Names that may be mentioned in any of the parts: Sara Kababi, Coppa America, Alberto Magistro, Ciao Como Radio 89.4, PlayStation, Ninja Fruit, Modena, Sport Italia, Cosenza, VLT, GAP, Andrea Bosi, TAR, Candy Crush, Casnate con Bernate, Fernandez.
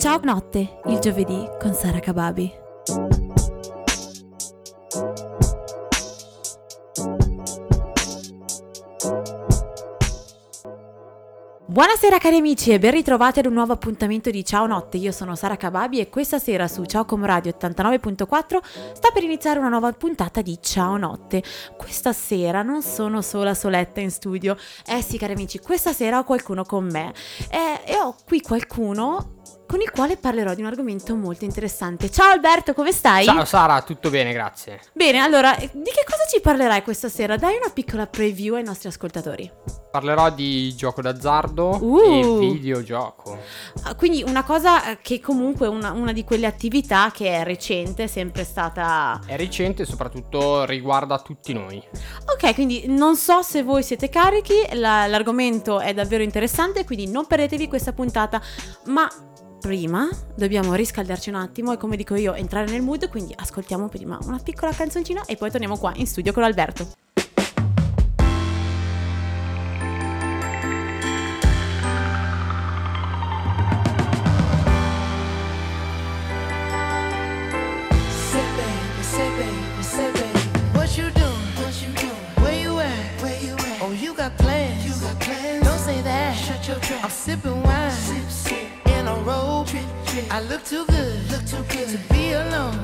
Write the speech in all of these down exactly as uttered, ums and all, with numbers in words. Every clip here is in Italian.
Ciao Notte, il giovedì con Sara Kababi. Buonasera cari amici e ben ritrovati ad un nuovo appuntamento di Ciao Notte, io sono Sara Kababi e questa sera su Ciao Como Radio ottantanove virgola quattro sta per iniziare una nuova puntata di Ciao Notte. Questa sera non sono sola soletta in studio, eh sì cari amici, questa sera ho qualcuno con me eh, e ho qui qualcuno con il quale parlerò di un argomento molto interessante. Ciao Alberto, come stai? Ciao Sara, tutto bene, grazie. Bene, allora, di che cosa ci parlerai questa sera? Dai una piccola preview ai nostri ascoltatori. Parlerò di gioco d'azzardo uh. e videogioco. Quindi una cosa che comunque è una, una di quelle attività che è recente, è sempre stata... È recente e soprattutto riguarda tutti noi. Ok, quindi non so se voi siete carichi, la, l'argomento è davvero interessante, quindi non perdetevi questa puntata, ma... Prima dobbiamo riscaldarci un attimo e, come dico io, entrare nel mood, quindi ascoltiamo prima una piccola canzoncina e poi torniamo qua in studio con Alberto. Say baby, say baby, say baby, what you doing? What you doing? Where you at? Where you at? Oh, you got plans. You got plans. Don't say that. Shut your trap. I'm sipping wine. Sip, sip. Road. I look too good, look too good to be alone.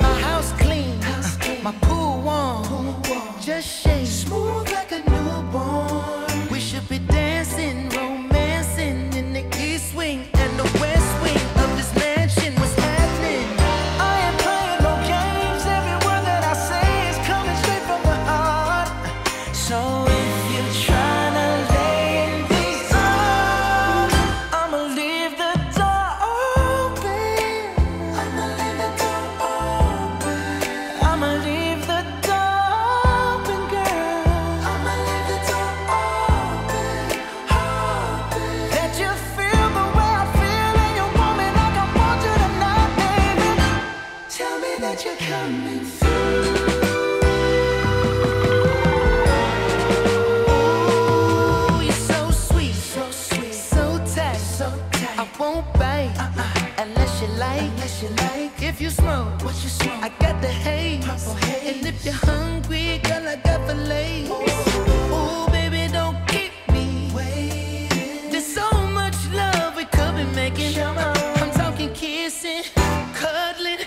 My house clean, house clean. My pool warm. Pool warm, just shake smooth like a newborn. We should be dancing, romancing in the east wing and the west wing of this mansion. What's happening? I ain't playing no games. Every word that I say is coming straight from my heart. So. If you smoke, what you smoke? I got the haze. Purple haze. And if you're hungry, girl, I got the lace. Ooh. Ooh, baby, don't keep me waiting. There's so much love we could be making. I'm talking kissing, cuddling,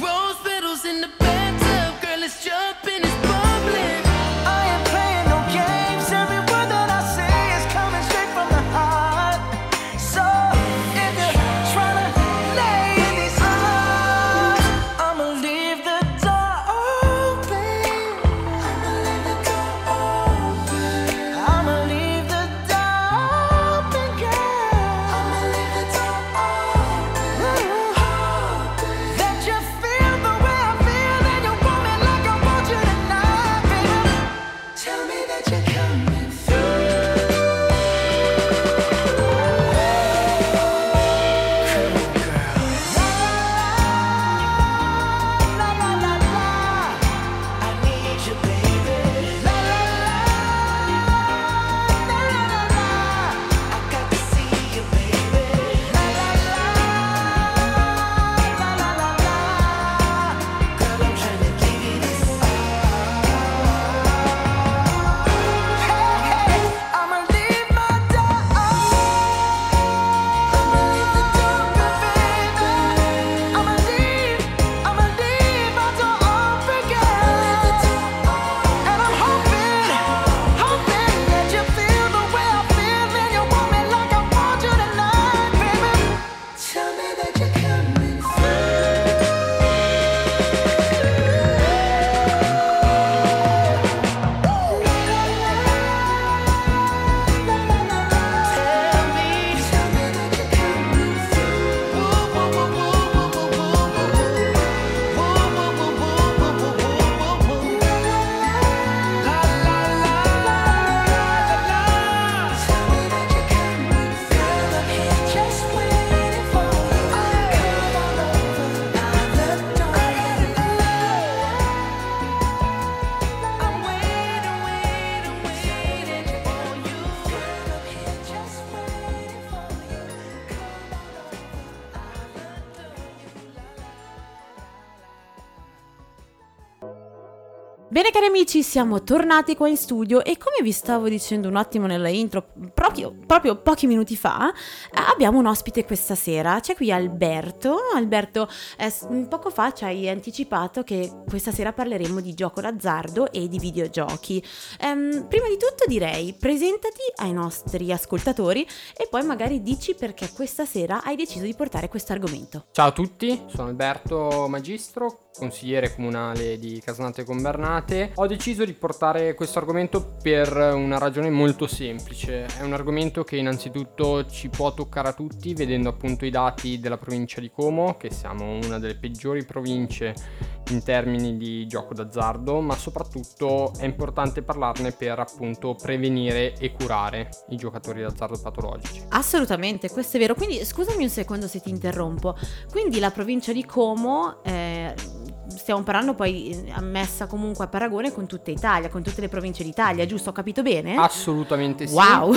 rose petals in the bathtub. Girl, it's jumping, it's bubbling. I ain't playing no games. Every word that I say is coming straight from the heart. So if you're trying to lay in these arms. Bene cari amici, siamo tornati qua in studio e come vi stavo dicendo un attimo nella intro, proprio, proprio pochi minuti fa, abbiamo un ospite questa sera, c'è qui Alberto. Alberto, eh, poco fa ci hai anticipato che questa sera parleremo di gioco d'azzardo e di videogiochi. Ehm, prima di tutto direi, presentati ai nostri ascoltatori e poi magari dici perché questa sera hai deciso di portare questo argomento. Ciao a tutti, sono Alberto Magistro, consigliere comunale di Casnate con Bernate. Ho deciso di portare questo argomento per una ragione molto semplice. È un argomento che innanzitutto ci può toccare a tutti, vedendo appunto i dati della provincia di Como, che siamo una delle peggiori province in termini di gioco d'azzardo, ma soprattutto è importante parlarne per appunto prevenire e curare i giocatori d'azzardo patologici. Assolutamente, questo è vero. Quindi scusami un secondo se ti interrompo. Quindi la provincia di Como è... stiamo parlando poi ammessa comunque a paragone con tutta Italia, con tutte le province d'Italia, giusto? Ho capito bene? Assolutamente sì. Wow!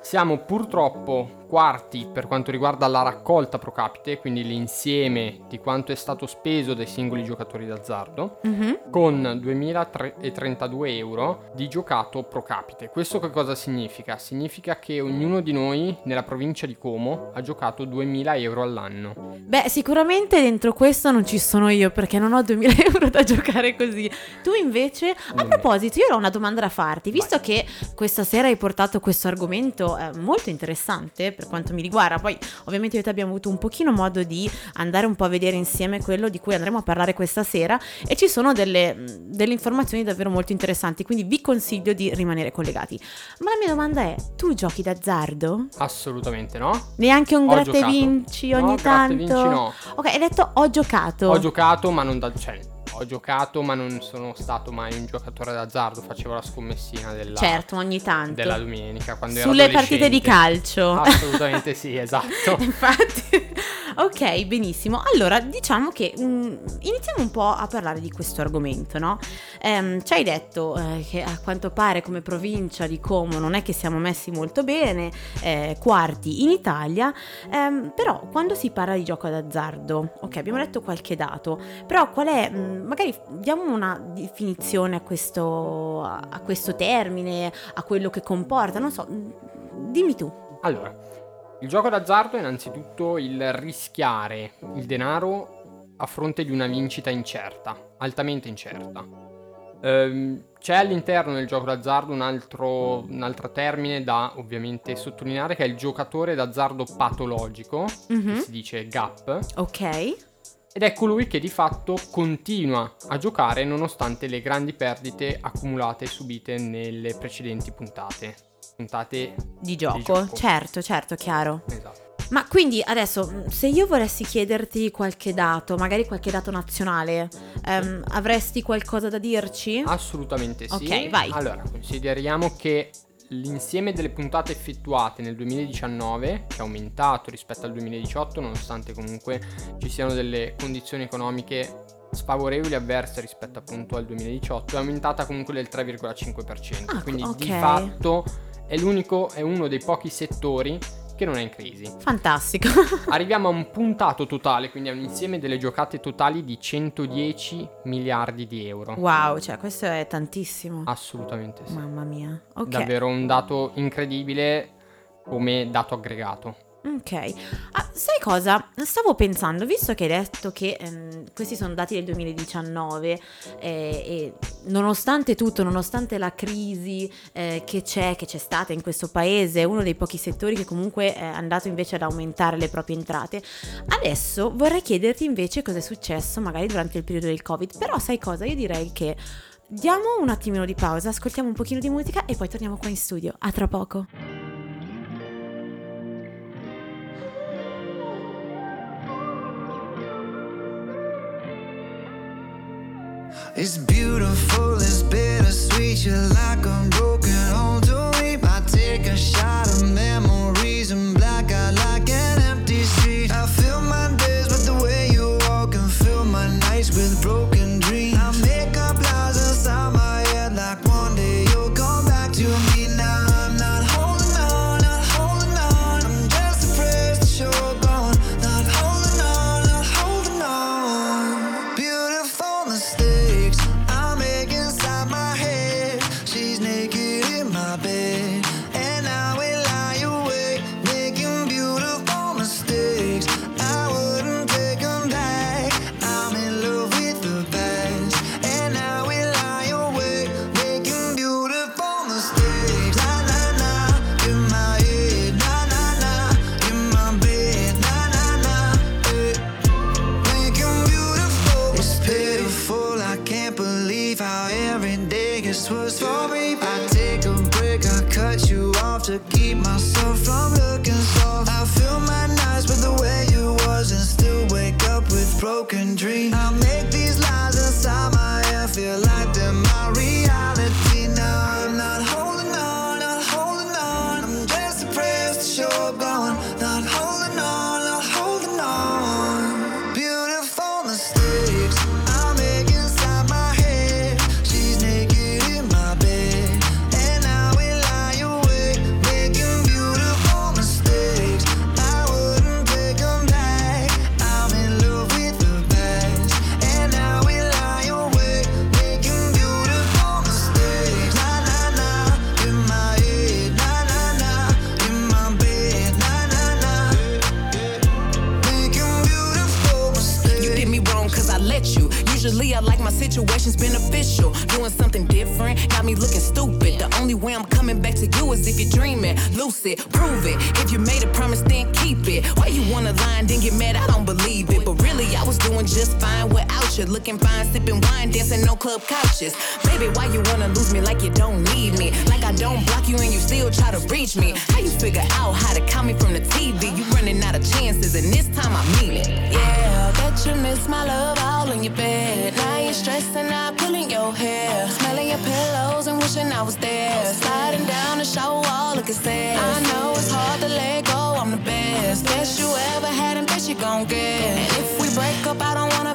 Siamo purtroppo quarti per quanto riguarda la raccolta pro capite, quindi l'insieme di quanto è stato speso dai singoli giocatori d'azzardo, mm-hmm. con duemilatrentadue euro di giocato pro capite. Questo che cosa significa? Significa che ognuno di noi nella provincia di Como ha giocato duemila euro all'anno. Beh, sicuramente dentro questo non ci sono io, perché non ho duemila euro da giocare così. Tu invece, a proposito, io ho una domanda da farti, visto Vai. che questa sera hai portato questo argomento molto interessante per quanto mi riguarda. Poi ovviamente io e te abbiamo avuto un pochino modo di andare un po' a vedere insieme quello di cui andremo a parlare questa sera e ci sono delle, delle informazioni davvero molto interessanti, quindi vi consiglio di rimanere collegati. Ma la mia domanda è: tu giochi d'azzardo? Assolutamente no. Neanche un gratta e vinci ogni no, tanto? Gratta e vinci no. Ok, hai detto ho giocato. Ho giocato ma non dal centro. Ho giocato ma non sono stato mai un giocatore d'azzardo, facevo la scommessina della, certo, ogni tanto. Della domenica quando sulle ero partite di calcio. Assolutamente sì, esatto. Infatti. Ok, benissimo. Allora, diciamo che um, iniziamo un po' a parlare di questo argomento, no? Ehm, ci hai detto eh, che a quanto pare come provincia di Como non è che siamo messi molto bene, eh, quarti in Italia, ehm, però quando si parla di gioco d'azzardo, ok, abbiamo detto qualche dato, però qual è, mh, magari diamo una definizione a questo, a questo termine, a quello che comporta, non so, dimmi tu. Allora, il gioco d'azzardo è innanzitutto il rischiare il denaro a fronte di una vincita incerta, altamente incerta. Ehm, c'è all'interno del gioco d'azzardo un altro, un altro termine da ovviamente sottolineare, che è il giocatore d'azzardo patologico, mm-hmm. che si dice G A P. Ok. Ed è colui che di fatto continua a giocare nonostante le grandi perdite accumulate e subite nelle precedenti puntate. puntate di gioco. di gioco, certo, certo, chiaro. Esatto. Ma quindi adesso, se io volessi chiederti qualche dato, magari qualche dato nazionale, ehm, avresti qualcosa da dirci? Assolutamente sì. Ok, vai. Allora, consideriamo che l'insieme delle puntate effettuate nel duemiladiciannove, che è aumentato rispetto al duemiladiciotto, nonostante comunque ci siano delle condizioni economiche sfavorevoli e avverse rispetto appunto al duemiladiciotto, è aumentata comunque del tre virgola cinque per cento. Ah, quindi okay. Di fatto è l'unico, è uno dei pochi settori che non è in crisi. Fantastico. Arriviamo a un puntato totale, quindi a un insieme delle giocate totali di centodieci miliardi di euro. Wow, cioè questo è tantissimo. Assolutamente sì. Mamma mia. Okay. Davvero un dato incredibile come dato aggregato. Ok, ah, sai cosa? Stavo pensando, visto che hai detto che ehm, questi sono dati del duemiladiciannove eh, e nonostante tutto, nonostante la crisi eh, che c'è, che c'è stata in questo paese, è uno dei pochi settori che comunque è andato invece ad aumentare le proprie entrate. Adesso vorrei chiederti invece cosa è successo magari durante il periodo del Covid, però sai cosa? Io direi che diamo un attimino di pausa, ascoltiamo un pochino di musica e poi torniamo qua in studio. A tra poco. It's beautiful, it's bittersweet. You're like a broken home to weep. I take a shot of memories and black out like an empty street. I fill my days with the way you walk and fill my nights with broken dreams. I make up lies inside my head like one day you'll come back to me. Now I'm not holding on, not holding on. I'm just afraid that you're gone. Not holding on, not holding on. Beautiful mistakes I make it. Looking fine, sipping wine, dancing no club couches. Baby, why you wanna lose me like you don't need me? Like I don't block you and you still try to reach me. How you figure out how to call me from the T V? You running out of chances and this time I mean it. Yeah, bet you miss my love all in your bed. Now you're stressing out, pulling your hair, smelling your pillows and wishing I was there. Sliding down the shower wall, looking sad. I know it's hard to let go, I'm the best. Best you ever had and best you gon' get. And if we break up, I don't wanna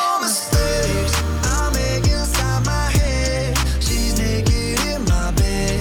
mistakes I make inside my head. She's naked in my bed.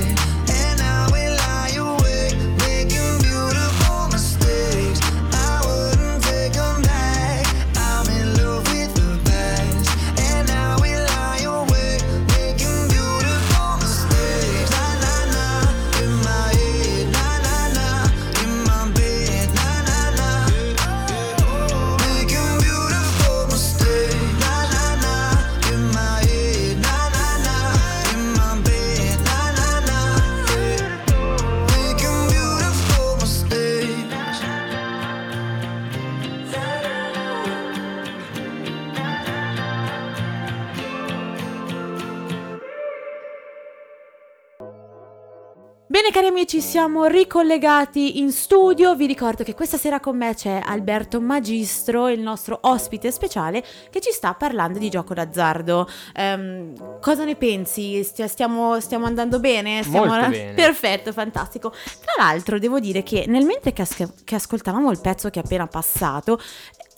Bene cari amici, siamo ricollegati in studio, vi ricordo che questa sera con me c'è Alberto Magistro, il nostro ospite speciale che ci sta parlando di gioco d'azzardo. Um, cosa ne pensi? Stiamo, stiamo andando bene? Stiamo Molto la... bene. Perfetto, fantastico. Tra l'altro devo dire che nel mentre che, as- che ascoltavamo il pezzo che è appena passato,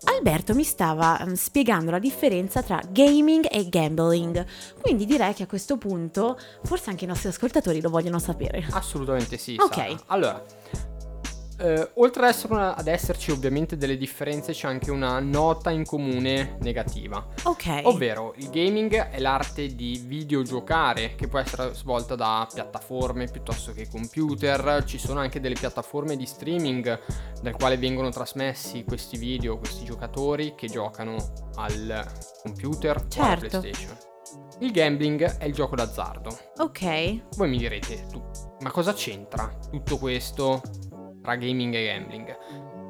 Alberto mi stava um, spiegando la differenza tra gaming e gambling, quindi direi che a questo punto forse anche i nostri ascoltatori lo vogliono sapere. Assolutamente sì, ok, Sara. Allora, eh, oltre ad, essere una, ad esserci ovviamente delle differenze, c'è anche una nota in comune negativa. Ok. Ovvero, il gaming è l'arte di videogiocare, che può essere svolta da piattaforme piuttosto che computer. Ci sono anche delle piattaforme di streaming dal quale vengono trasmessi questi video, questi giocatori che giocano al computer, certo, o alla PlayStation. Il gambling è il gioco d'azzardo. Ok. Voi mi direte, tu, ma cosa c'entra tutto questo tra gaming e gambling?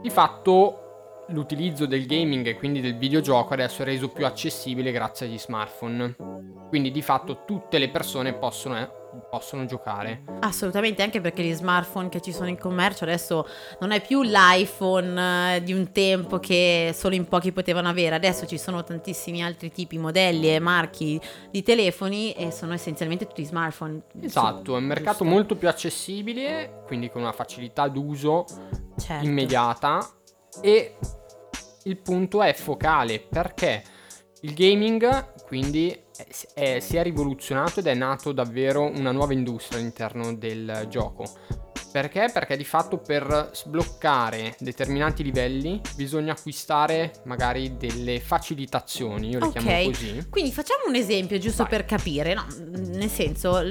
Di fatto l'utilizzo del gaming e quindi del videogioco adesso è reso più accessibile grazie agli smartphone, quindi di fatto tutte le persone possono, eh, possono giocare. Assolutamente, anche perché gli smartphone che ci sono in commercio adesso non è più l'iPhone eh, di un tempo che solo in pochi potevano avere, adesso ci sono tantissimi altri tipi, modelli e marchi di telefoni e sono essenzialmente tutti smartphone. Esatto, è un mercato giusto, molto più accessibile, quindi con una facilità d'uso, certo, immediata, e il punto è focale perché il gaming quindi È, si è rivoluzionato ed è nato davvero una nuova industria all'interno del gioco. Perché? Perché di fatto per sbloccare determinati livelli bisogna acquistare magari delle facilitazioni, io le okay. chiamo così. Quindi facciamo un esempio giusto Dai. per capire, no? Nel senso,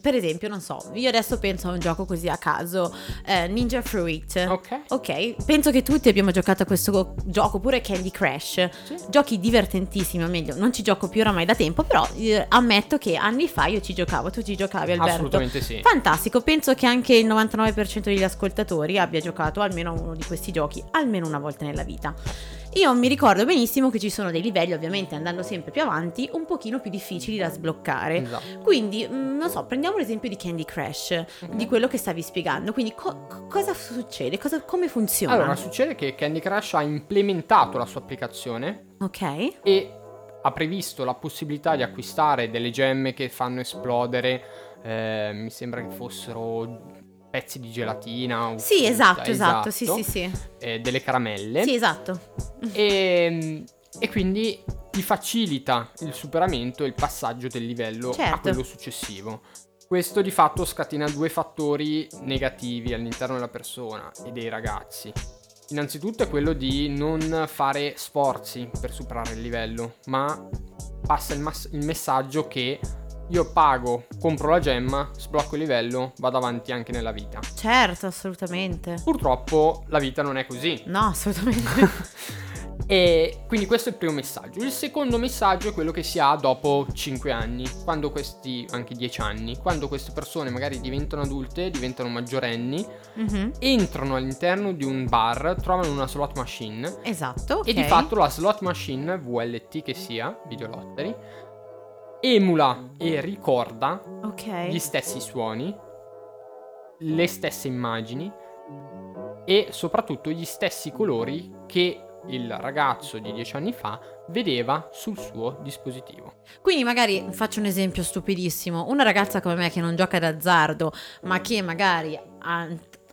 per esempio, non so, io adesso penso a un gioco così a caso, eh, Ninja Fruit. Ok. Ok, penso che tutti abbiamo giocato a questo gioco, pure Candy Crush. Sì. Giochi divertentissimi, o meglio, non ci gioco più oramai da tempo, però eh, ammetto che anni fa io ci giocavo, tu ci giocavi Alberto. Assolutamente sì. Fantastico, penso che anche il novanta cinquantanove per cento degli ascoltatori abbia giocato almeno a uno di questi giochi almeno una volta nella vita. Io mi ricordo benissimo che ci sono dei livelli, ovviamente andando sempre più avanti, un pochino più difficili da sbloccare. Esatto. Quindi, non so, prendiamo l'esempio di Candy Crush, mm-hmm. di quello che stavi spiegando. Quindi co- cosa succede? Cosa, come funziona? Allora, succede che Candy Crush ha implementato la sua applicazione. Ok. E ha previsto la possibilità di acquistare delle gemme che fanno esplodere, eh, mi sembra che fossero... pezzi di gelatina, sì, frutta, esatto, esatto, esatto, sì, sì, sì, eh, delle caramelle, sì, esatto, e, e quindi ti facilita il superamento e il passaggio del livello, certo, a quello successivo. Questo di fatto scatena due fattori negativi all'interno della persona e dei ragazzi. Innanzitutto è quello di non fare sforzi per superare il livello, ma passa il, mas- il messaggio che io pago, compro la gemma, sblocco il livello, vado avanti anche nella vita. Certo, assolutamente. Purtroppo la vita non è così. No, assolutamente. E quindi questo è il primo messaggio. Il secondo messaggio è quello che si ha dopo cinque anni, quando questi, anche dieci anni, quando queste persone magari diventano adulte, diventano maggiorenni, mm-hmm. entrano all'interno di un bar, trovano una slot machine. Esatto, okay. E di fatto la slot machine, V L T che sia, videolottery, emula e ricorda, okay. gli stessi suoni, le stesse immagini e soprattutto gli stessi colori che il ragazzo di dieci anni fa vedeva sul suo dispositivo. Quindi magari faccio un esempio stupidissimo, una ragazza come me che non gioca d'azzardo ma che magari ha...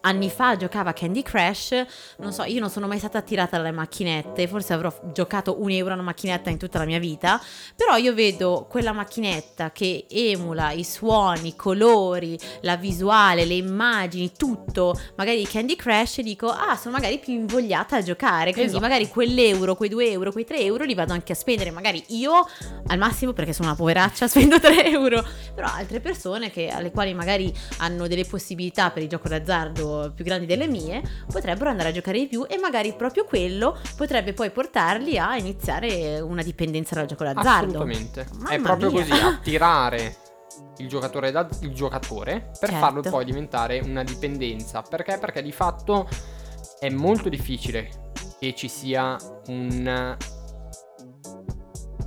anni fa giocava Candy Crush, non so, io non sono mai stata attirata dalle macchinette, forse avrò giocato un euro a una macchinetta in tutta la mia vita, però io vedo quella macchinetta che emula i suoni, i colori, la visuale, le immagini, tutto, magari di Candy Crush, e dico, ah, sono magari più invogliata a giocare, quindi esatto. magari quell'euro, quei due euro, quei tre euro li vado anche a spendere, magari io al massimo, perché sono una poveraccia, spendo tre euro, però altre persone che, alle quali magari hanno delle possibilità per il gioco d'azzardo più grandi delle mie, potrebbero andare a giocare di più e magari proprio quello potrebbe poi portarli a iniziare una dipendenza dal gioco d'azzardo. Assolutamente. Mamma è proprio mia. Così, attirare il giocatore, da, il giocatore per certo. farlo poi diventare una dipendenza. Perché? Perché di fatto è molto difficile che ci sia un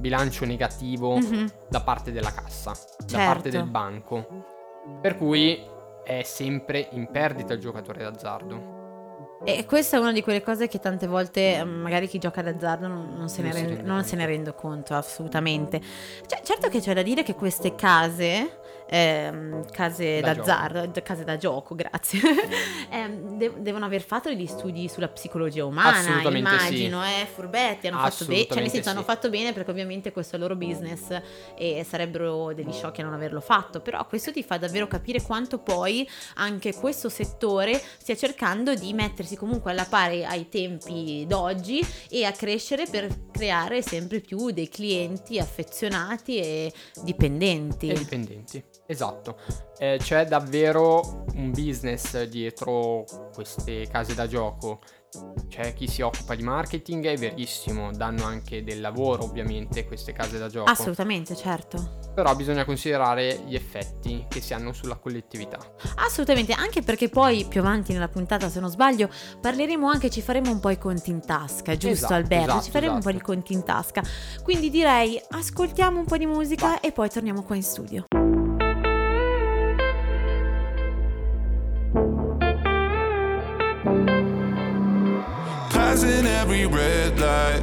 bilancio negativo, mm-hmm. da parte della cassa, certo. da parte del banco. Per cui è sempre in perdita il giocatore d'azzardo. E questa è una di quelle cose che tante volte magari chi gioca d'azzardo non, non, se, non, ne rend- non se ne rende conto assolutamente. Cioè, certo che c'è da dire che queste case eh, case da d'azzardo gioco. case da gioco, grazie eh, de- devono aver fatto degli studi sulla psicologia umana, immagino, sì. eh, furbetti, hanno fatto bene, cioè nel senso sì. hanno fatto bene, perché ovviamente questo è il loro business e sarebbero degli sciocchi a non averlo fatto, però questo ti fa davvero capire quanto poi anche questo settore stia cercando di mettersi comunque alla pari ai tempi d'oggi e a crescere per creare sempre più dei clienti affezionati e dipendenti. E dipendenti, esatto. Eh, c'è davvero un business dietro queste case da gioco. C'è chi si occupa di marketing, è verissimo, danno anche del lavoro ovviamente queste case da gioco. Assolutamente, certo. Però bisogna considerare gli effetti che si hanno sulla collettività. Assolutamente, anche perché poi più avanti nella puntata, se non sbaglio, parleremo anche, ci faremo un po' i conti in tasca, giusto, esatto, Alberto? Esatto, ci faremo esatto. un po' i conti in tasca. Quindi direi ascoltiamo un po' di musica Va. e poi torniamo qua in studio. In every red light,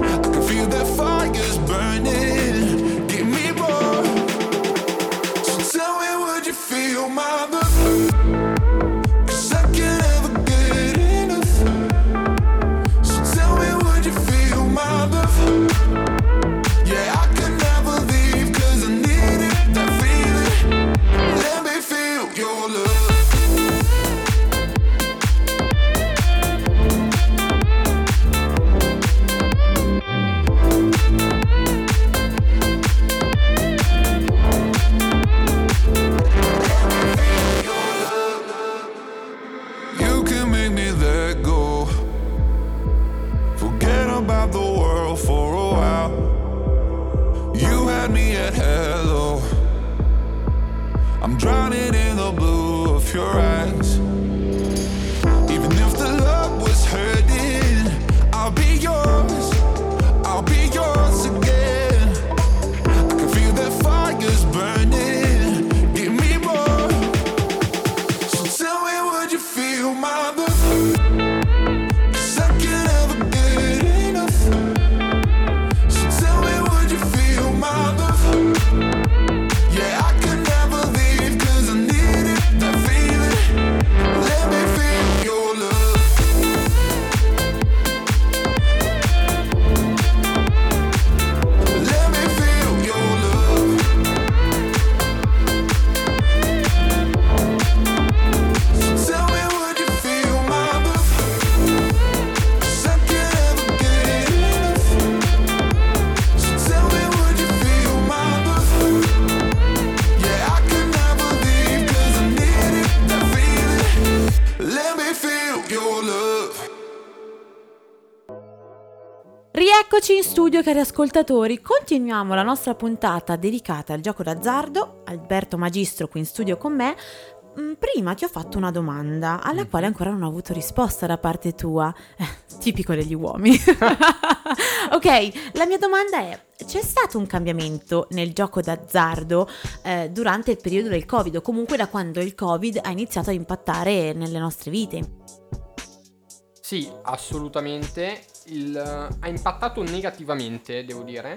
I can feel that fire's burning. Give me more, so tell me, would you feel my love? had me at hello. I'm drowning in the blue of your eyes. Even if the love was hurting, I'll be yours, I'll be yours again. I can feel that fire's burning. Give me more. So tell me, would you feel my love? Eccoci in studio, cari ascoltatori, continuiamo la nostra puntata dedicata al gioco d'azzardo. Alberto Magistro qui in studio con me. Prima ti ho fatto una domanda alla mm. quale ancora non ho avuto risposta da parte tua, eh, tipico degli uomini. Ok, la mia domanda è: c'è stato un cambiamento nel gioco d'azzardo eh, durante il periodo del Covid, o comunque da quando il Covid ha iniziato a impattare nelle nostre vite? Sì, assolutamente. Il, uh, ha impattato negativamente, devo dire,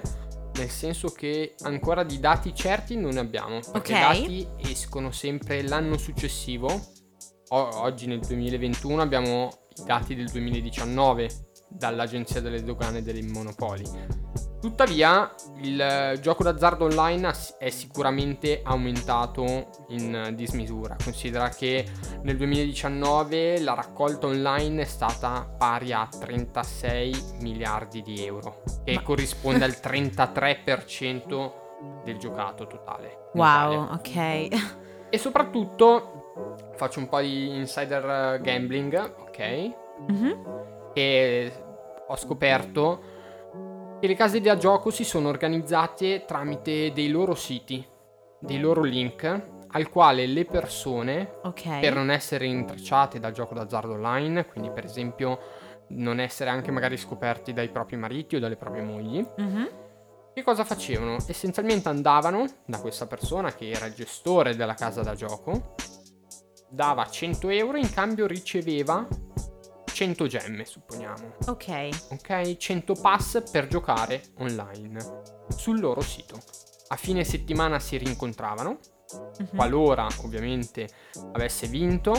nel senso che ancora di dati certi non ne abbiamo, perché okay. i dati escono sempre l'anno successivo. O- oggi nel duemilaventuno abbiamo i dati del duemiladiciannove dall'Agenzia delle Dogane e dei Monopoli. Tuttavia il uh, gioco d'azzardo online è sicuramente aumentato in uh, dismisura. Considera che nel duemiladiciannove la raccolta online è stata pari a trentasei miliardi di euro, che Ma... corrisponde al trentatré per cento del giocato totale. Wow, Italia. Ok. E soprattutto faccio un po' di insider gambling, ok? Mm-hmm. E ho scoperto che le case da gioco si sono organizzate tramite dei loro siti, dei loro link, al quale le persone, okay. per non essere intracciate dal gioco d'azzardo online, quindi per esempio non essere anche magari scoperti dai propri mariti o dalle proprie mogli, mm-hmm. che cosa facevano? Essenzialmente andavano da questa persona che era il gestore della casa da gioco, dava cento euro, in cambio riceveva cento gemme, supponiamo. Ok. Ok, cento pass per giocare online sul loro sito. A fine settimana si rincontravano. Mm-hmm. Qualora ovviamente avesse vinto,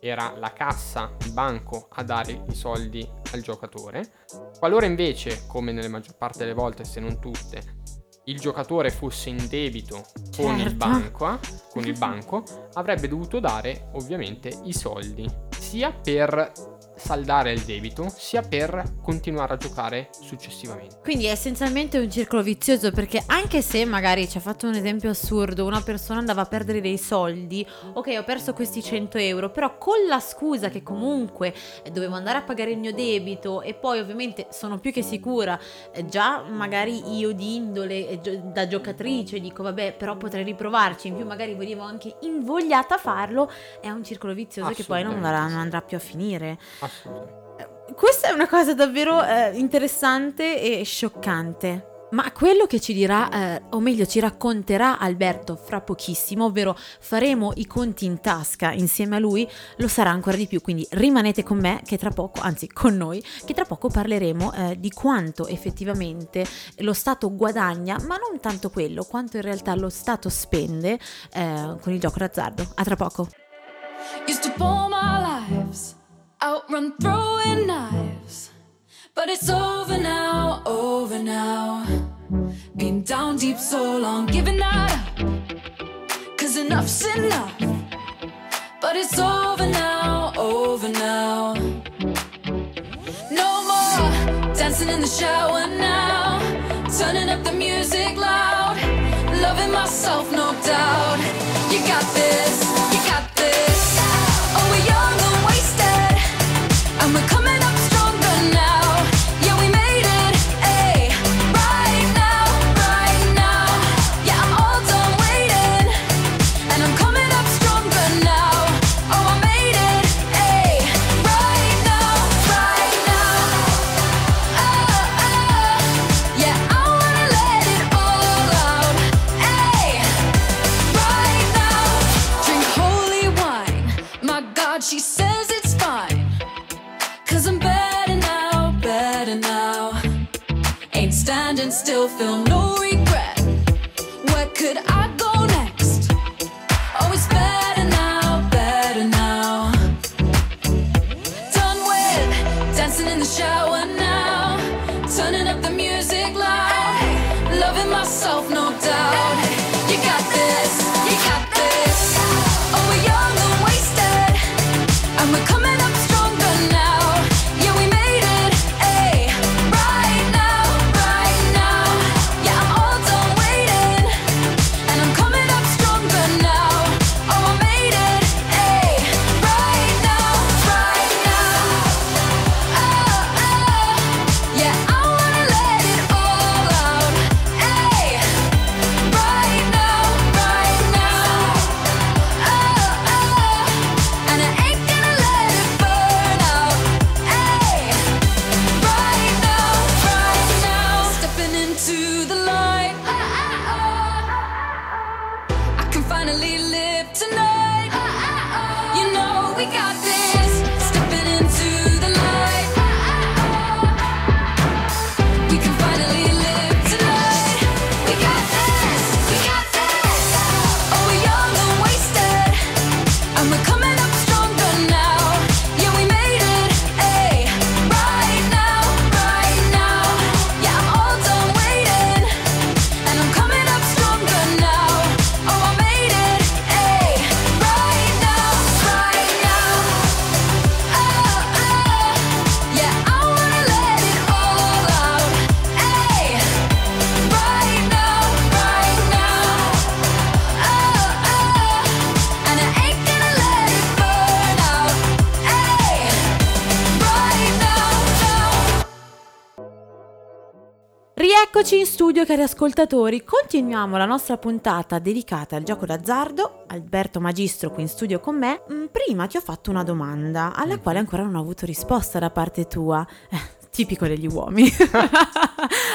era la cassa, il banco a dare i soldi al giocatore. Qualora invece, come nelle maggior parte delle volte, se non tutte, il giocatore fosse in debito certo. con il banco, con il banco, avrebbe dovuto dare ovviamente i soldi, sia per saldare il debito, sia per continuare a giocare successivamente. Quindi è essenzialmente un circolo vizioso, perché anche se magari, ci ha fatto un esempio assurdo, una persona andava a perdere dei soldi, ok, ho perso questi cento euro, però con la scusa che comunque dovevo andare a pagare il mio debito, e poi ovviamente sono più che sicura, già magari io di indole da giocatrice dico vabbè, però potrei riprovarci, in più magari venivo anche invogliata a farlo, è un circolo vizioso che poi non andrà, non andrà più a finire. Questa è una cosa davvero eh, interessante e scioccante. Ma quello che ci dirà, eh, o meglio ci racconterà Alberto fra pochissimo, ovvero faremo i conti in tasca insieme a lui, lo sarà ancora di più, quindi rimanete con me che tra poco, anzi con noi, che tra poco parleremo eh, di quanto effettivamente lo Stato guadagna, ma non tanto quello, quanto in realtà lo Stato spende eh, con il gioco d'azzardo. A tra poco. Used to pull my lives. Outrun throwing knives, but it's over now, over now. Been down deep so long, giving that up, cause enough's enough. But it's over now, over now. No more dancing in the shower now, turning up the music loud, loving myself, no doubt. You got this, you got this. Oh, we're young and wasted. And we're coming up stronger now. Yeah, we made it, hey. Right now, right now. Eccoci in studio, cari ascoltatori, continuiamo la nostra puntata dedicata al gioco d'azzardo. Alberto Magistro qui in studio con me. Prima ti ho fatto una domanda alla quale ancora non ho avuto risposta da parte tua, eh, tipico degli uomini.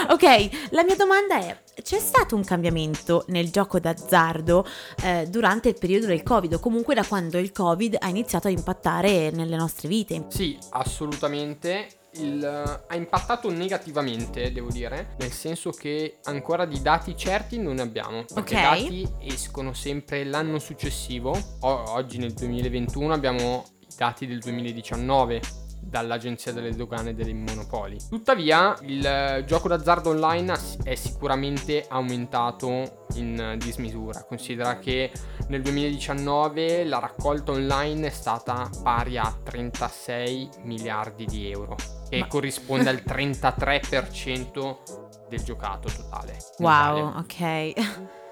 Ok, la mia domanda è: c'è stato un cambiamento nel gioco d'azzardo eh, durante il periodo del Covid, o comunque da quando il Covid ha iniziato a impattare nelle nostre vite? Sì, assolutamente. Il, ha impattato negativamente, devo dire, nel senso che ancora di dati certi non ne abbiamo, perché i okay. dati escono sempre l'anno successivo. O- oggi nel duemilaventuno abbiamo i dati del duemiladiciannove dall'Agenzia delle Dogane e dei Monopoli. Tuttavia il gioco d'azzardo online è sicuramente aumentato in dismisura. Considera che nel duemiladiciannove la raccolta online è stata pari a trentasei miliardi di euro, che Ma... corrisponde al trentatré per cento del giocato totale. Wow, totale. Ok.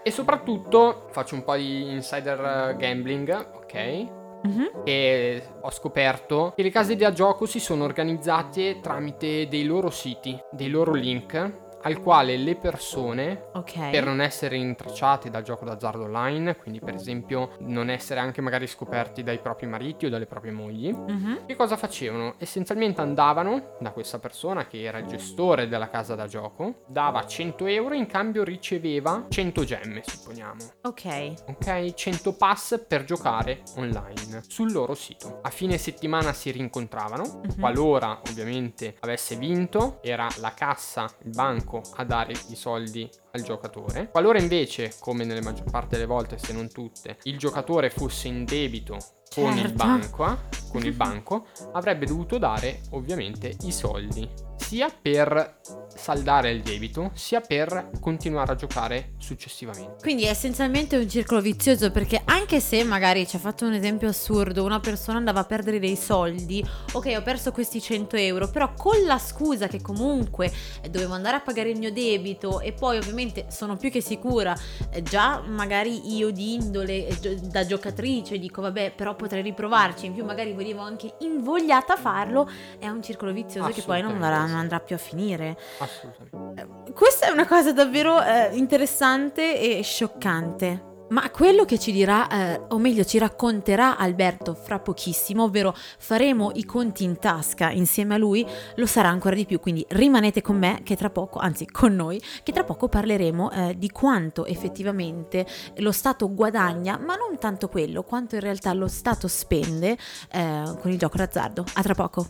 E soprattutto faccio un po' di insider gambling, ok? Mm-hmm. E ho scoperto che le case da gioco si sono organizzate tramite dei loro siti, dei loro link, al quale le persone, okay. per non essere intracciate dal gioco d'azzardo online, quindi per esempio non essere anche magari scoperti dai propri mariti o dalle proprie mogli, mm-hmm. che cosa facevano? Essenzialmente andavano da questa persona che era il gestore della casa da gioco, dava cento euro, in cambio riceveva cento gemme, supponiamo. Ok. Ok, cento pass per giocare online sul loro sito. A fine settimana si rincontravano, mm-hmm. qualora ovviamente avesse vinto era la cassa, il banco, a dare i soldi al giocatore. Qualora invece, come nelle maggior parte delle volte, se non tutte, il giocatore fosse in debito con certo. il banco, con il banco, avrebbe dovuto dare ovviamente i soldi, sia per saldare il debito, sia per continuare a giocare successivamente. Quindi è essenzialmente un circolo vizioso, perché anche se magari, ci ha fatto un esempio assurdo, una persona andava a perdere dei soldi, ok, ho perso questi cento euro, però con la scusa che comunque dovevo andare a pagare il mio debito, e poi ovviamente sono più che sicura, già magari io di indole da giocatrice dico vabbè, però potrei riprovarci, in più magari venivo anche invogliata a farlo, è un circolo vizioso che poi non andrà, non andrà più a finire. Assolutamente. Questa è una cosa davvero eh, interessante e scioccante. Ma quello che ci dirà, eh, o meglio ci racconterà Alberto fra pochissimo, ovvero faremo i conti in tasca insieme a lui, lo sarà ancora di più, quindi rimanete con me che tra poco, anzi con noi, che tra poco parleremo eh, di quanto effettivamente lo Stato guadagna, ma non tanto quello, quanto in realtà lo Stato spende eh, con il gioco d'azzardo. A tra poco.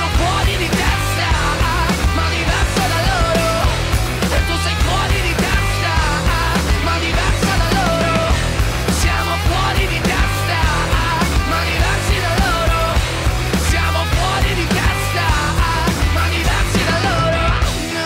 fuori di testa, ma diverso da loro. E tu sei fuori di testa, ma diverso da loro. Siamo fuori di testa, ma diversi da loro. Siamo fuori di testa, ma diversi da loro. No.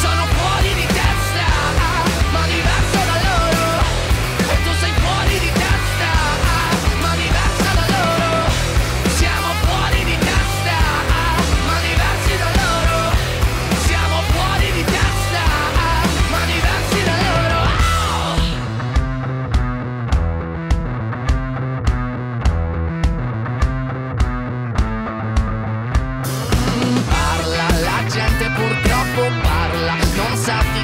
sono fuori di testa, ma diverso da loro. E tu sei fuori di testa, ma diversa da loro. Siamo fuori di testa, ma diversi da loro. Siamo fuori di testa, ma diversi da loro. Mm, Parla, la gente purtroppo parla, non sa di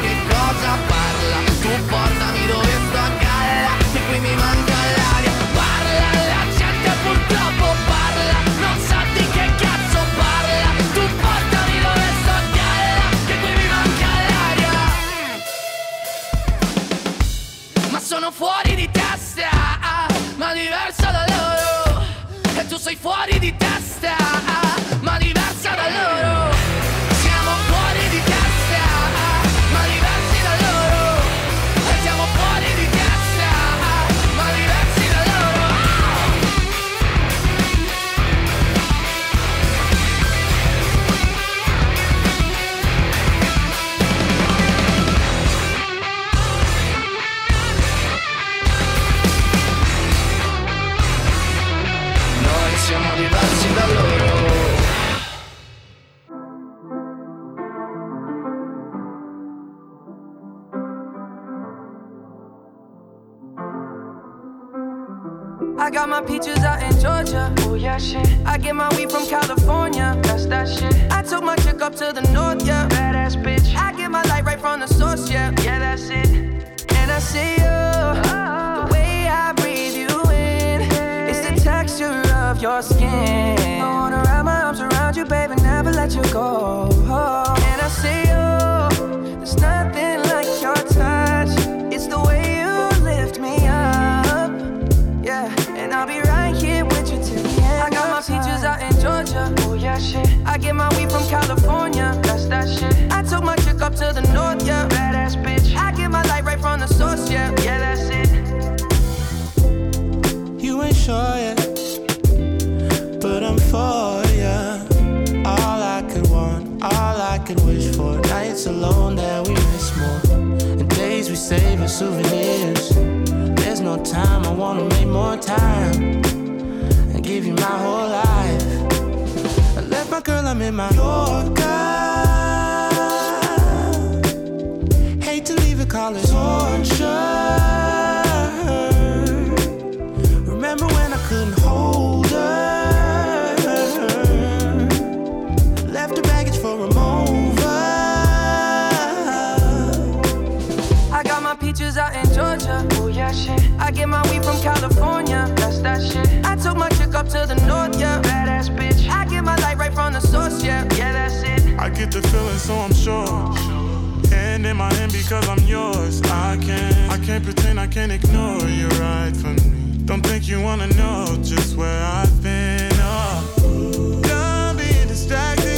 che cosa parla. Tu portami dove sto a galla, che qui mi manca l'aria. Parla, la gente purtroppo parla, non sa di che cosa parla. Tu portami dove sto a galla, che qui mi manca l'aria. Parla, la gente purtroppo parla, non sa di che cazzo parla. Tu portami dove sto a galla, che qui mi manca l'aria. Ma sono fuori di testa, ma diversa da loro. E tu sei fuori di testa, ma diversa da loro. Siamo fuori di testa, ma diversi da loro. E siamo fuori di testa, ma diversi da loro. Noi siamo diversi da loro. I got my peaches out in Georgia. Oh yeah, shit. I get my weed from California. That's that shit. I took my chick up to the north, yeah. Badass bitch. I get my light right from the source, yeah. Yeah, that's it. And I see you. The way I breathe you in, it's the texture of your skin. I wanna wrap my arms around you, baby, never let you go. And I see you. There's nothing like your touch. It's the way you lift me up. Yeah. I'll be right here with you till the end. I got my peaches out in Georgia. Oh yeah, shit. I get my weed from California. That's that shit. I took my chick up to the north, yeah. Badass bitch. I get my light right from the source, yeah. Yeah, that's it. You ain't sure yet, but I'm for ya. All I could want, all I could wish for. Nights alone that we miss more, and days we save as souvenirs. There's no time, I wanna make more time and give you my whole life. I left my girl, I'm in my Yorker. Hate to leave it, call it torture. Remember when I couldn't hold her? Left her baggage for a mover. I got my peaches out in Georgia. I get my weed from California. That's that shit. I took my chick up to the north, yeah. Badass bitch. I get my light right from the source, yeah. Yeah, that's it. I get the feeling, so I'm sure. Hand in my hand because I'm yours. I can't, I can't pretend, I can't ignore you right from me. Don't think you wanna know just where I've been. Oh, don't be distracted.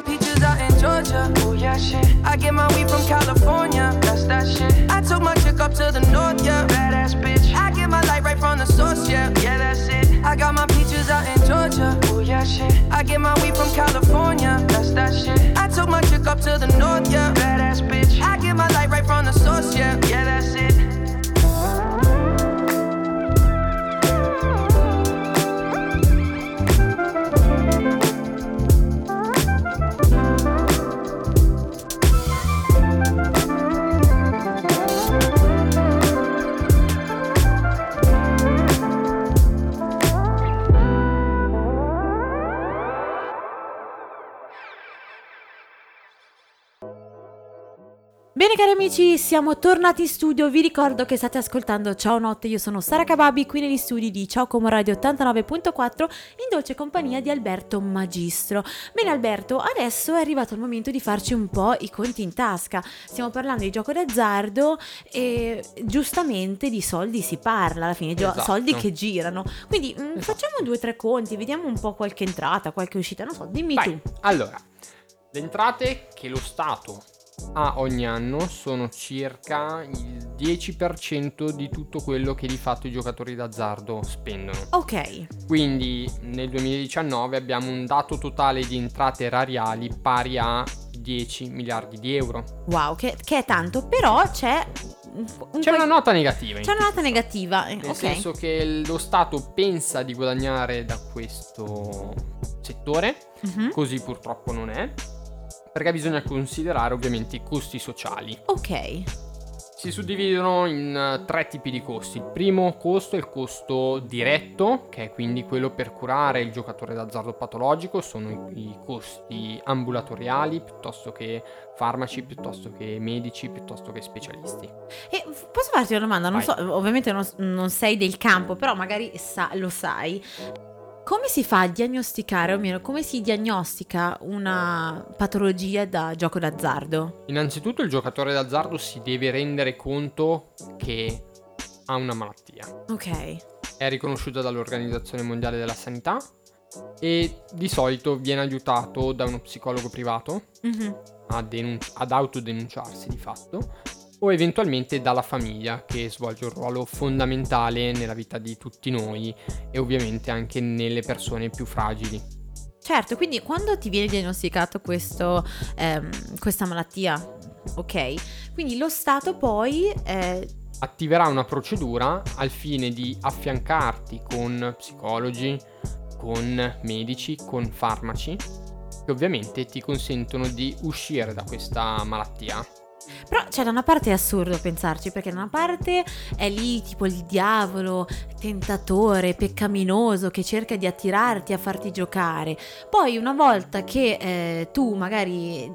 peaches out in Georgia. Oh, yeah, shit. I get my weed from California. That's that shit. I took my chick up to the north, yeah. Badass bitch. I get my light right from the source, yeah. Yeah, that's it. I got my peaches out in Georgia. Oh, yeah, shit. I get my weed from California. That's that shit. I took my chick up to the north, yeah. Badass bitch. I get my light right from the source, yeah. Yeah, that's it. Bene cari amici, siamo tornati in studio, vi ricordo che state ascoltando Ciao Notte, io sono Sara Kababi qui negli studi di Ciao Como Radio ottantanove virgola quattro in dolce compagnia di Alberto Magistro. Bene Alberto, adesso è arrivato il momento di farci un po' i conti in tasca, stiamo parlando di gioco d'azzardo e giustamente di soldi si parla alla fine, esatto. Soldi che girano, quindi mh, esatto. Facciamo due o tre conti, vediamo un po' qualche entrata, qualche uscita, non so, dimmi. Vai. Tu. Allora, le entrate che lo Stato... Ah, ogni anno sono circa il dieci per cento di tutto quello che di fatto i giocatori d'azzardo spendono. Ok. Quindi nel duemiladiciannove abbiamo un dato totale di entrate erariali pari a dieci miliardi di euro. Wow, che, che è tanto, però c'è... Un c'è qual... una nota negativa. C'è una nota negativa, nel ok. Nel senso che lo Stato pensa di guadagnare da questo settore, mm-hmm. Così purtroppo non è. Perché bisogna considerare ovviamente i costi sociali. Ok. Si suddividono in tre tipi di costi. Il primo costo è il costo diretto, che è quindi quello per curare il giocatore d'azzardo patologico. Sono i costi ambulatoriali, piuttosto che farmaci, piuttosto che medici, piuttosto che specialisti. E posso farti una domanda? Non so, ovviamente non, non sei del campo, però magari sa, lo sai. Come si fa a diagnosticare, o meno, come si diagnostica una patologia da gioco d'azzardo? Innanzitutto il giocatore d'azzardo si deve rendere conto che ha una malattia. Ok. È riconosciuta dall'Organizzazione Mondiale della Sanità e di solito viene aiutato da uno psicologo privato, mm-hmm. a denun- ad autodenunciarsi di fatto, o eventualmente dalla famiglia, che svolge un ruolo fondamentale nella vita di tutti noi e ovviamente anche nelle persone più fragili. Certo, quindi quando ti viene diagnosticato questo, ehm, questa malattia, ok, quindi lo Stato poi... Eh... attiverà una procedura al fine di affiancarti con psicologi, con medici, con farmaci, che ovviamente ti consentono di uscire da questa malattia. Però cioè da una parte è assurdo pensarci, perché da una parte è lì tipo il diavolo, tentatore, peccaminoso che cerca di attirarti a farti giocare. Poi una volta che eh, tu magari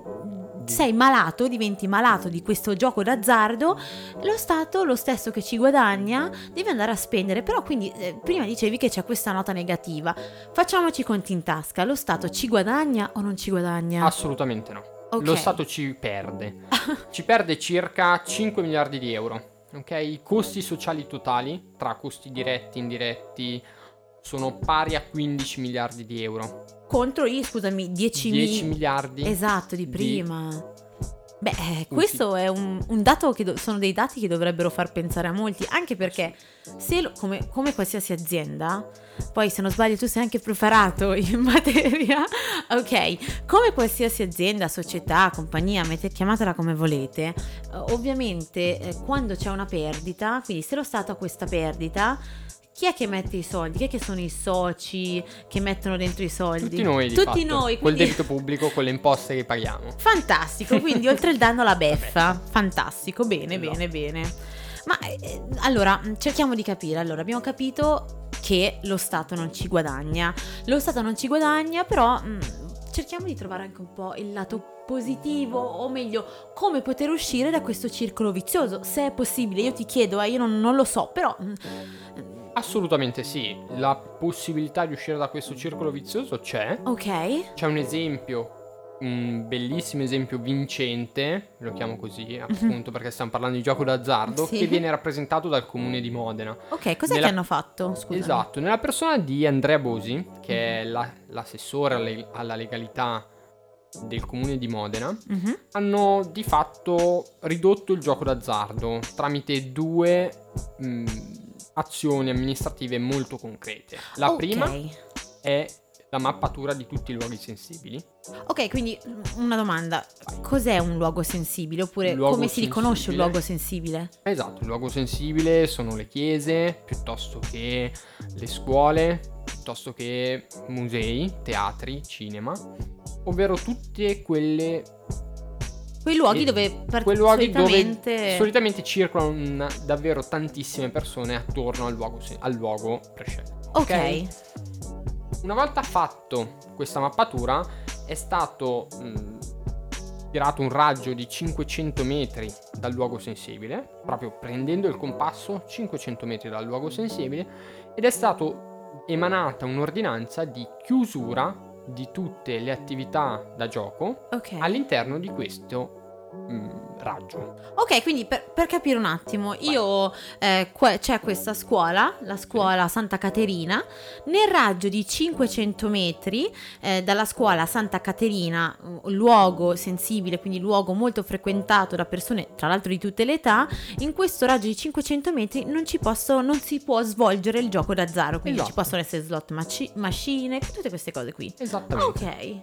sei malato, diventi malato di questo gioco d'azzardo, lo Stato, lo stesso che ci guadagna, deve andare a spendere. Però quindi eh, prima dicevi che c'è questa nota negativa. Facciamoci conti in tasca, lo Stato ci guadagna o non ci guadagna? Assolutamente no. Okay. Lo Stato ci perde, ci perde circa cinque miliardi di euro, ok? I costi sociali totali, tra costi diretti e indiretti, sono pari a quindici miliardi di euro. Contro i, scusami, dieci, dieci mi... miliardi. Esatto, di prima. Di... Beh, eh, questo è un, un dato che do- sono dei dati che dovrebbero far pensare a molti, anche perché se lo, come, come qualsiasi azienda, poi se non sbaglio tu sei anche preparato in materia, ok, come qualsiasi azienda, società, compagnia, mette, chiamatela come volete, ovviamente eh, quando c'è una perdita, quindi se lo Stato ha questa perdita, chi è che mette i soldi? Chi è che sono i soci che mettono dentro i soldi? Tutti noi, di Tutti fatto, noi, quindi... col debito pubblico, con le imposte che paghiamo. Fantastico, quindi oltre il danno alla beffa. beffa. Fantastico, bene, no. bene, bene. Ma eh, allora, cerchiamo di capire. Allora, abbiamo capito che lo Stato non ci guadagna. Lo Stato non ci guadagna, però mh, cerchiamo di trovare anche un po' il lato positivo, o meglio come poter uscire da questo circolo vizioso, se è possibile. Io ti chiedo, eh, io non, non lo so, però... Mh, Assolutamente sì, la possibilità di uscire da questo circolo vizioso c'è. Ok. C'è un esempio, un bellissimo esempio vincente, lo chiamo così appunto perché stiamo parlando di gioco d'azzardo, sì, che viene rappresentato dal comune di Modena. Ok, cos'è nella... che hanno fatto? Scusami. Esatto, nella persona di Andrea Bosi, che è la, l'assessore alla legalità del comune di Modena, mm-hmm, hanno di fatto ridotto il gioco d'azzardo tramite due mh, azioni amministrative molto concrete. La okay. prima è la mappatura di tutti i luoghi sensibili. Ok, quindi una domanda: cos'è un luogo sensibile? Oppure luogo come sensibile. Si riconosce un luogo sensibile? Esatto, il luogo sensibile sono le chiese, piuttosto che le scuole, piuttosto che musei, teatri, cinema, ovvero tutte quelle quei luoghi e... dove part... quei luoghi solitamente... dove solitamente circolano una... davvero tantissime persone attorno al luogo, sen... al luogo prescelto. Ok. okay. Una volta fatto questa mappatura è stato mh, tirato un raggio di cinquecento metri dal luogo sensibile, proprio prendendo il compasso cinquecento metri dal luogo sensibile, ed è stata emanata un'ordinanza di chiusura di tutte le attività da gioco okay. all'interno di questo raggio. Ok, quindi per, per capire un attimo, vai. io eh, que- c'è questa scuola, la scuola Santa Caterina, nel raggio di cinquecento metri eh, dalla scuola Santa Caterina, luogo sensibile, quindi luogo molto frequentato da persone tra l'altro di tutte le età, in questo raggio di cinquecento metri non ci posso, non si può svolgere il gioco d'azzardo, quindi esatto. ci possono essere slot maci- machine, tutte queste cose qui. Esattamente. Ok.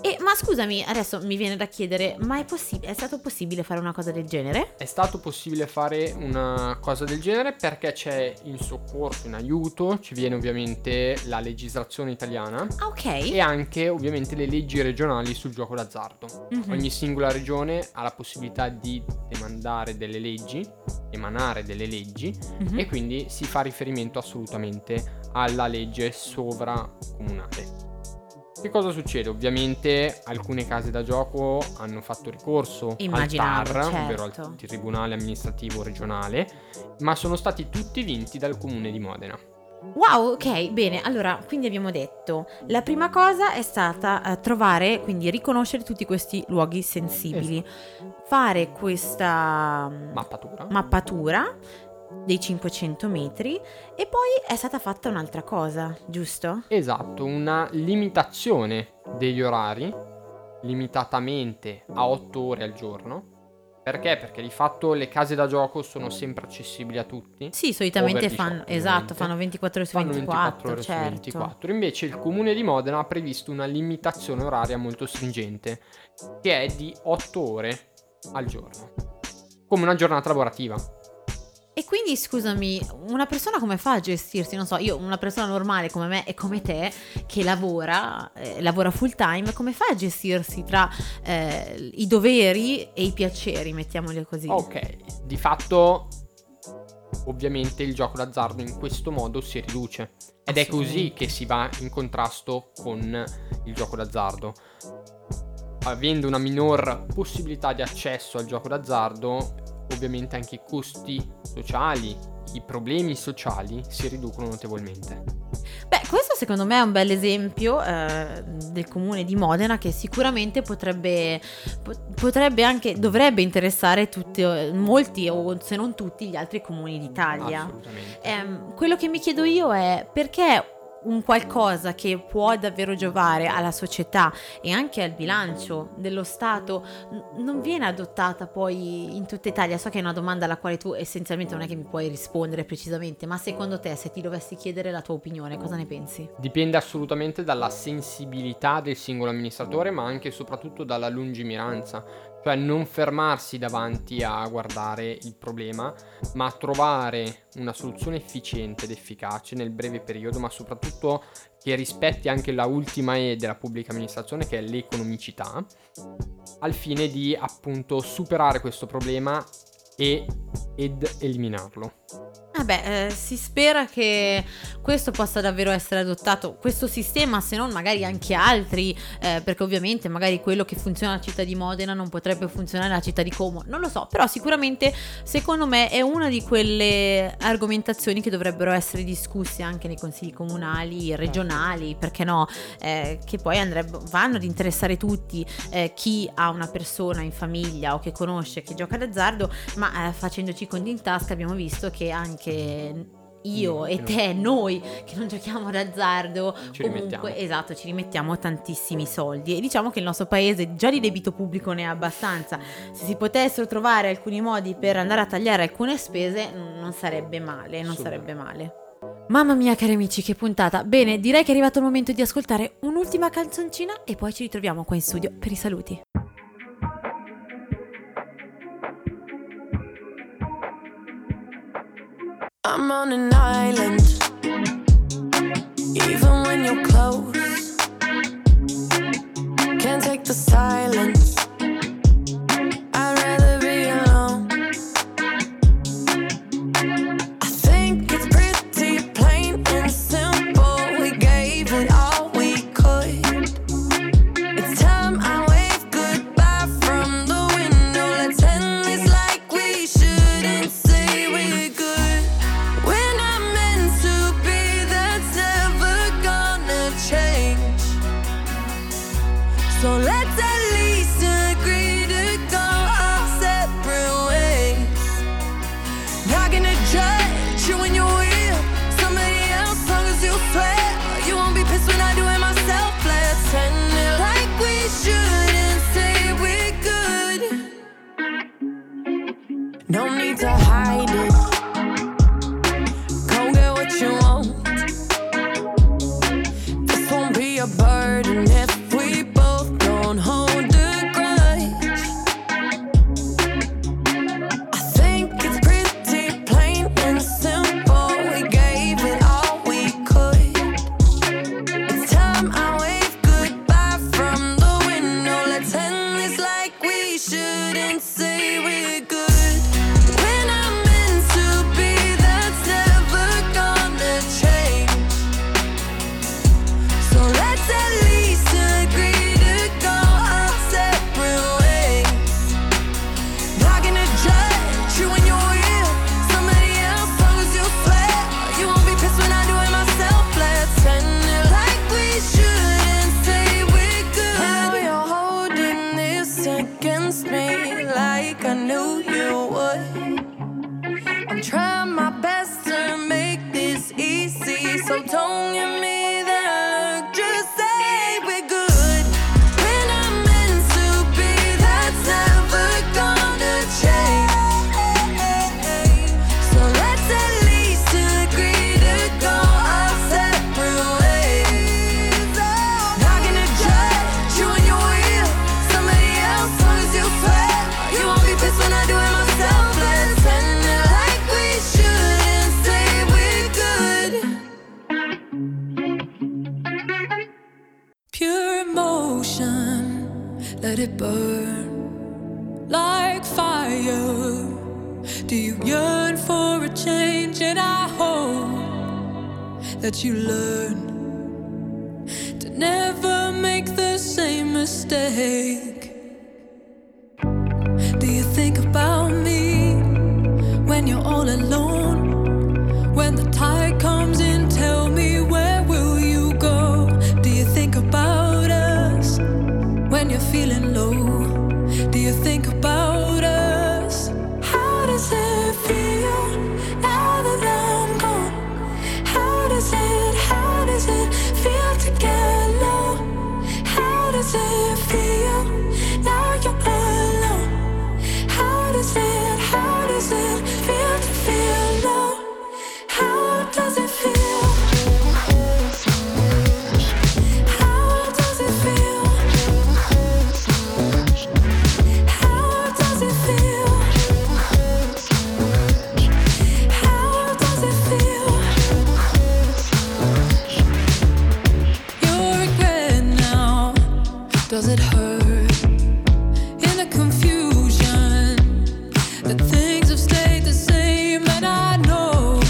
E, ma scusami, adesso mi viene da chiedere, ma è, possi- è stato possibile fare una cosa del genere? È stato possibile fare una cosa del genere perché c'è in soccorso, in aiuto, ci viene ovviamente la legislazione italiana okay. e anche ovviamente le leggi regionali sul gioco d'azzardo. Mm-hmm. Ogni singola regione ha la possibilità di demandare delle leggi, emanare delle leggi mm-hmm. e quindi si fa riferimento assolutamente alla legge sovracomunale. Che cosa succede? Ovviamente alcune case da gioco hanno fatto ricorso Immaginavo, al T A R, certo. ovvero al Tribunale Amministrativo Regionale, ma sono stati tutti vinti dal Comune di Modena. Wow, ok, bene, allora, quindi abbiamo detto, la prima cosa è stata eh, trovare, quindi riconoscere tutti questi luoghi sensibili, esatto. fare questa mappatura, mappatura dei cinquecento metri, e poi è stata fatta un'altra cosa, giusto? Esatto, una limitazione degli orari, limitatamente a otto ore al giorno. Perché? Perché di fatto le case da gioco sono sempre accessibili a tutti. Sì, solitamente fanno, esatto, fanno ventiquattro ore su ventiquattro, certo. ventiquattro Invece il comune di Modena ha previsto una limitazione oraria molto stringente, che è di otto ore al giorno, come una giornata lavorativa. E quindi scusami, una persona come fa a gestirsi? Non so, io una persona normale come me e come te che lavora, eh, lavora full time, come fa a gestirsi tra eh, i doveri e i piaceri, mettiamoli così? Ok, di fatto ovviamente il gioco d'azzardo in questo modo si riduce ed è così che si va in contrasto con il gioco d'azzardo. Avendo una minor possibilità di accesso al gioco d'azzardo, ovviamente anche i costi sociali, i problemi sociali si riducono notevolmente. Beh, questo secondo me è un bel esempio eh, del comune di Modena, che sicuramente potrebbe potrebbe anche dovrebbe interessare tutti, molti o se non tutti gli altri comuni d'Italia. Assolutamente. Eh, quello che mi chiedo io è perché un qualcosa che può davvero giovare alla società e anche al bilancio dello Stato n- non viene adottata poi in tutta Italia. So che è una domanda alla quale tu essenzialmente non è che mi puoi rispondere precisamente, ma secondo te, se ti dovessi chiedere la tua opinione, cosa ne pensi? Dipende assolutamente dalla sensibilità del singolo amministratore, ma anche e soprattutto dalla lungimiranza, cioè non fermarsi davanti a guardare il problema, ma trovare una soluzione efficiente ed efficace nel breve periodo, ma soprattutto che rispetti anche la ultima E della pubblica amministrazione, che è l'economicità, al fine di appunto superare questo problema e, ed eliminarlo. Vabbè, eh, si spera che questo possa davvero essere adottato, questo sistema, se non magari anche altri, eh, perché ovviamente magari quello che funziona alla città di Modena non potrebbe funzionare alla città di Como, non lo so, però sicuramente secondo me è una di quelle argomentazioni che dovrebbero essere discusse anche nei consigli comunali, regionali, perché no, eh, che poi andrebbero, vanno ad interessare tutti, eh, chi ha una persona in famiglia o che conosce che gioca d'azzardo, ma eh, facendoci conti in tasca abbiamo visto che anche io e te, noi che non giochiamo d'azzardo, ci comunque rimettiamo. Esatto, ci rimettiamo tantissimi soldi, e diciamo che il nostro paese già di debito pubblico ne ha abbastanza, se si potessero trovare alcuni modi per andare a tagliare alcune spese non sarebbe male, non sarebbe male. Mamma mia cari amici, che puntata. Bene, direi che è arrivato il momento di ascoltare un'ultima canzoncina e poi ci ritroviamo qua in studio per i saluti. I'm on an island, even when you're close. Can't take the silence, I'd rather be alone. I think it's pretty plain and simple, we gave it all we could. It's time I wave goodbye from the window, let's end this like we shouldn't say we're good. So let's at least agree to go our separate ways. Not gonna judge you when you're with somebody else, long as you swear you won't be pissed when I do it myself. Let's end it like we should and say we're good. No need to hide it. Let it burn like fire. Do you yearn for a change? And I hope that you learn to never make the same mistake. Do you think about me when you're all alone? When the tide comes in, tell me where will you go? Do you think about when you're feeling low, do you think about us? How does it feel now that I'm gone? How does it, how does it feel to get low? How does it feel now you're alone? How does it, how does it feel to feel low? How does it feel? Does it hurt? In the confusion, that things have stayed the same, and I know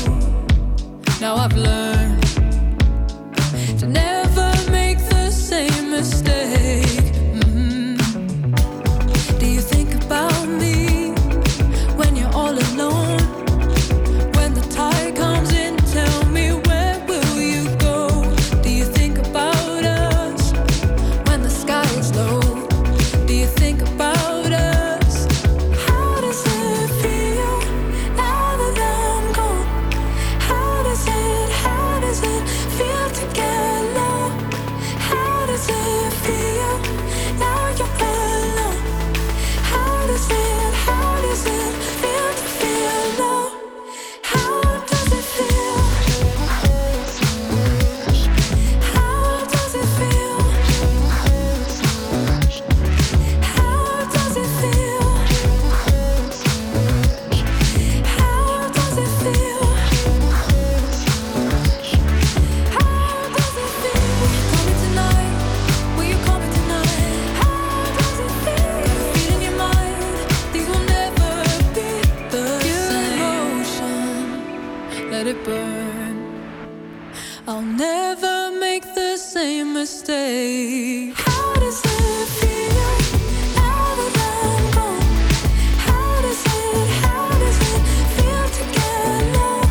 stay. How does it feel now that I'm gone? How does it, how does it feel to get along?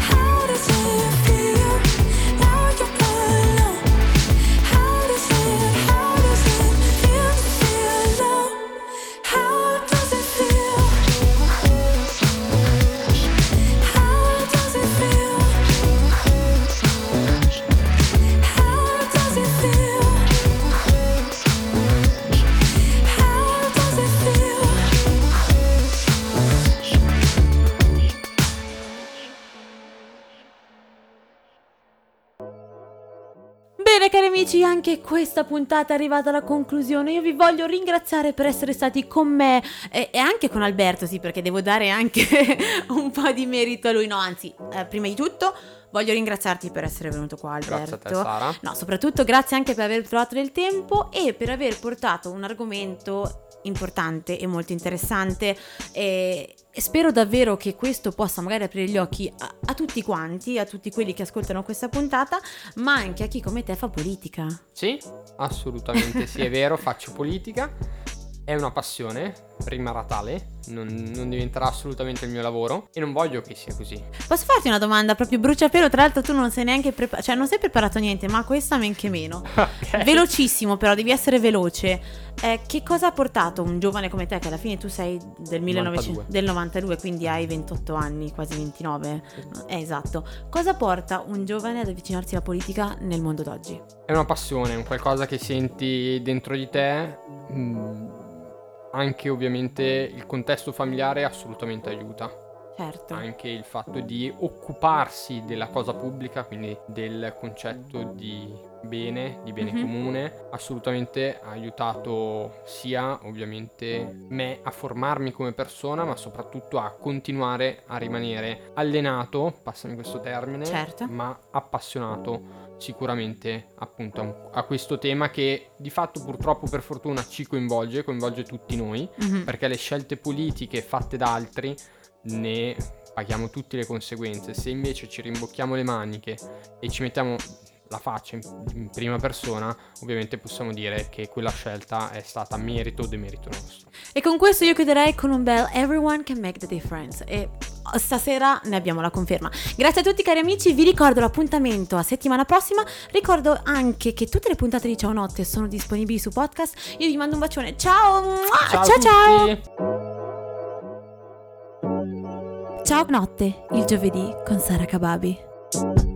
How does it feel now you're alone? How does it, how does it feel to feel alone? How does it feel? How does it feel? How does it feel? How does it feel? Bene cari amici, anche questa puntata è arrivata alla conclusione. Io vi voglio ringraziare per essere stati con me e, e anche con Alberto, sì, perché devo dare anche un po' di merito a lui. No, anzi, eh, prima di tutto voglio ringraziarti per essere venuto qua, Alberto. Grazie a te, Sara. No, soprattutto grazie anche per aver trovato del tempo e per aver portato un argomento importante e molto interessante, e spero davvero che questo possa magari aprire gli occhi a, a tutti quanti, a tutti quelli che ascoltano questa puntata, ma anche a chi come te fa politica. Sì, assolutamente sì, è vero, faccio politica, è una passione, rimarrà tale, non, non diventerà assolutamente il mio lavoro e non voglio che sia così. Posso farti una domanda proprio bruciapelo? Tra l'altro tu non sei neanche preparato, cioè non sei preparato niente, ma questa men che meno. Okay. Velocissimo però, devi essere veloce. Eh, che cosa ha portato un giovane come te, che alla fine tu sei del novantadue, del novantadue, quindi hai ventotto anni, quasi ventinove. Eh, esatto. Cosa porta un giovane ad avvicinarsi alla politica nel mondo d'oggi? È una passione, un qualcosa che senti dentro di te. Mm. Anche ovviamente il contesto familiare assolutamente aiuta. Certo. Anche il fatto di occuparsi della cosa pubblica, quindi del concetto di bene, di bene mm-hmm. comune, assolutamente ha aiutato sia ovviamente me a formarmi come persona, ma soprattutto a continuare a rimanere allenato, passami questo termine, certo. ma appassionato sicuramente appunto a, un, a questo tema che di fatto purtroppo per fortuna ci coinvolge, coinvolge tutti noi, mm-hmm. perché le scelte politiche fatte da altri ne paghiamo tutte le conseguenze. Se invece ci rimbocchiamo le maniche e ci mettiamo la faccia in, in prima persona, ovviamente possiamo dire che quella scelta è stata merito o demerito nostro. E con questo io chiuderei con un bel Everyone Can Make the Difference, e stasera ne abbiamo la conferma. Grazie a tutti cari amici, vi ricordo l'appuntamento a settimana prossima, ricordo anche che tutte le puntate di Ciao Notte sono disponibili su podcast. Io vi mando un bacione, ciao ciao ciao, ciao. Ciao Notte, il giovedì con Sara Kababi.